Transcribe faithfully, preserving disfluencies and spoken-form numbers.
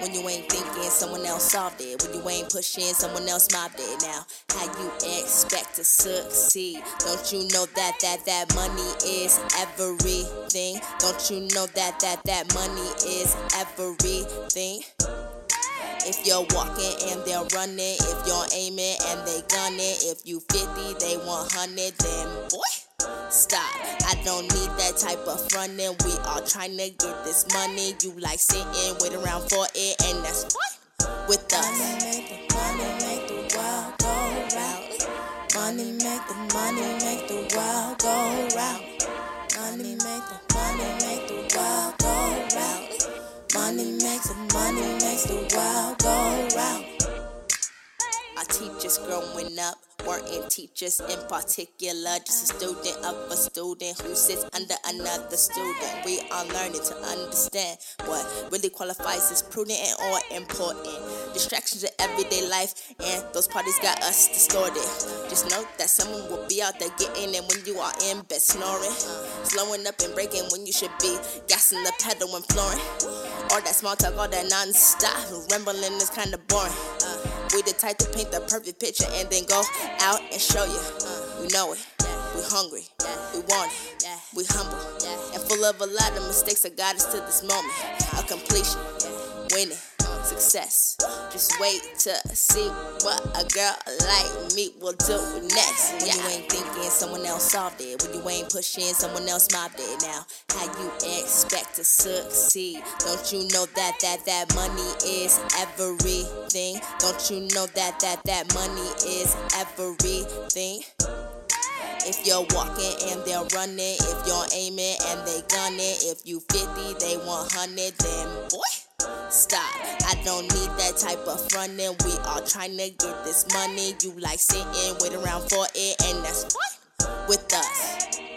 When you ain't thinking, someone else solved it. When you ain't pushing, someone else mobbed it. Now, how you expect to succeed? Don't you know that that that money is everything? Don't you know that that that money is everything? If you're walking and they're running, if you're aiming and they gunning, if you fifty, they one hundred, then boy, stop. I don't need that type of frontin'. We all trying to get this money. You like sitting, wait around for it, and that's what with us. Money make the money, make the world go round. Money make the money, make the world go round. Money make the money, make the world go round. Money makes the money, makes the world go round. Our teachers growing up weren't teachers in particular, just a student of a student who sits under another student. We are learning to understand what really qualifies as prudent and all important. Distractions of everyday life and those parties got us distorted. Just know that someone will be out there getting, and when you are in bed snoring, slowing up and breaking when you should be gassing the pedal and flooring. All that small talk, all that non-stop rambling is kinda boring. Uh, we the type to paint the perfect picture and then go out and show you. Uh, we know it, yeah. We hungry, yeah. We want it, yeah. We humble, yeah. And full of a lot of mistakes that got us to this moment. A completion, yeah. Winning, uh, success. Just wait to see what a girl like me will do next. When yeah. you ain't thinking, someone else solved it. When you ain't pushing, someone else mobbed it. Now, how you expect to succeed? Don't you know that that that money is everything? Don't you know that that that money is everything? If you're walking and they're running, if you're aiming and they gunning, if you fifty, they one hundred, then boy, stop. I don't need that type of frontin'. We all trying to get this money. You like sitting, wait around for it, and that's what with us.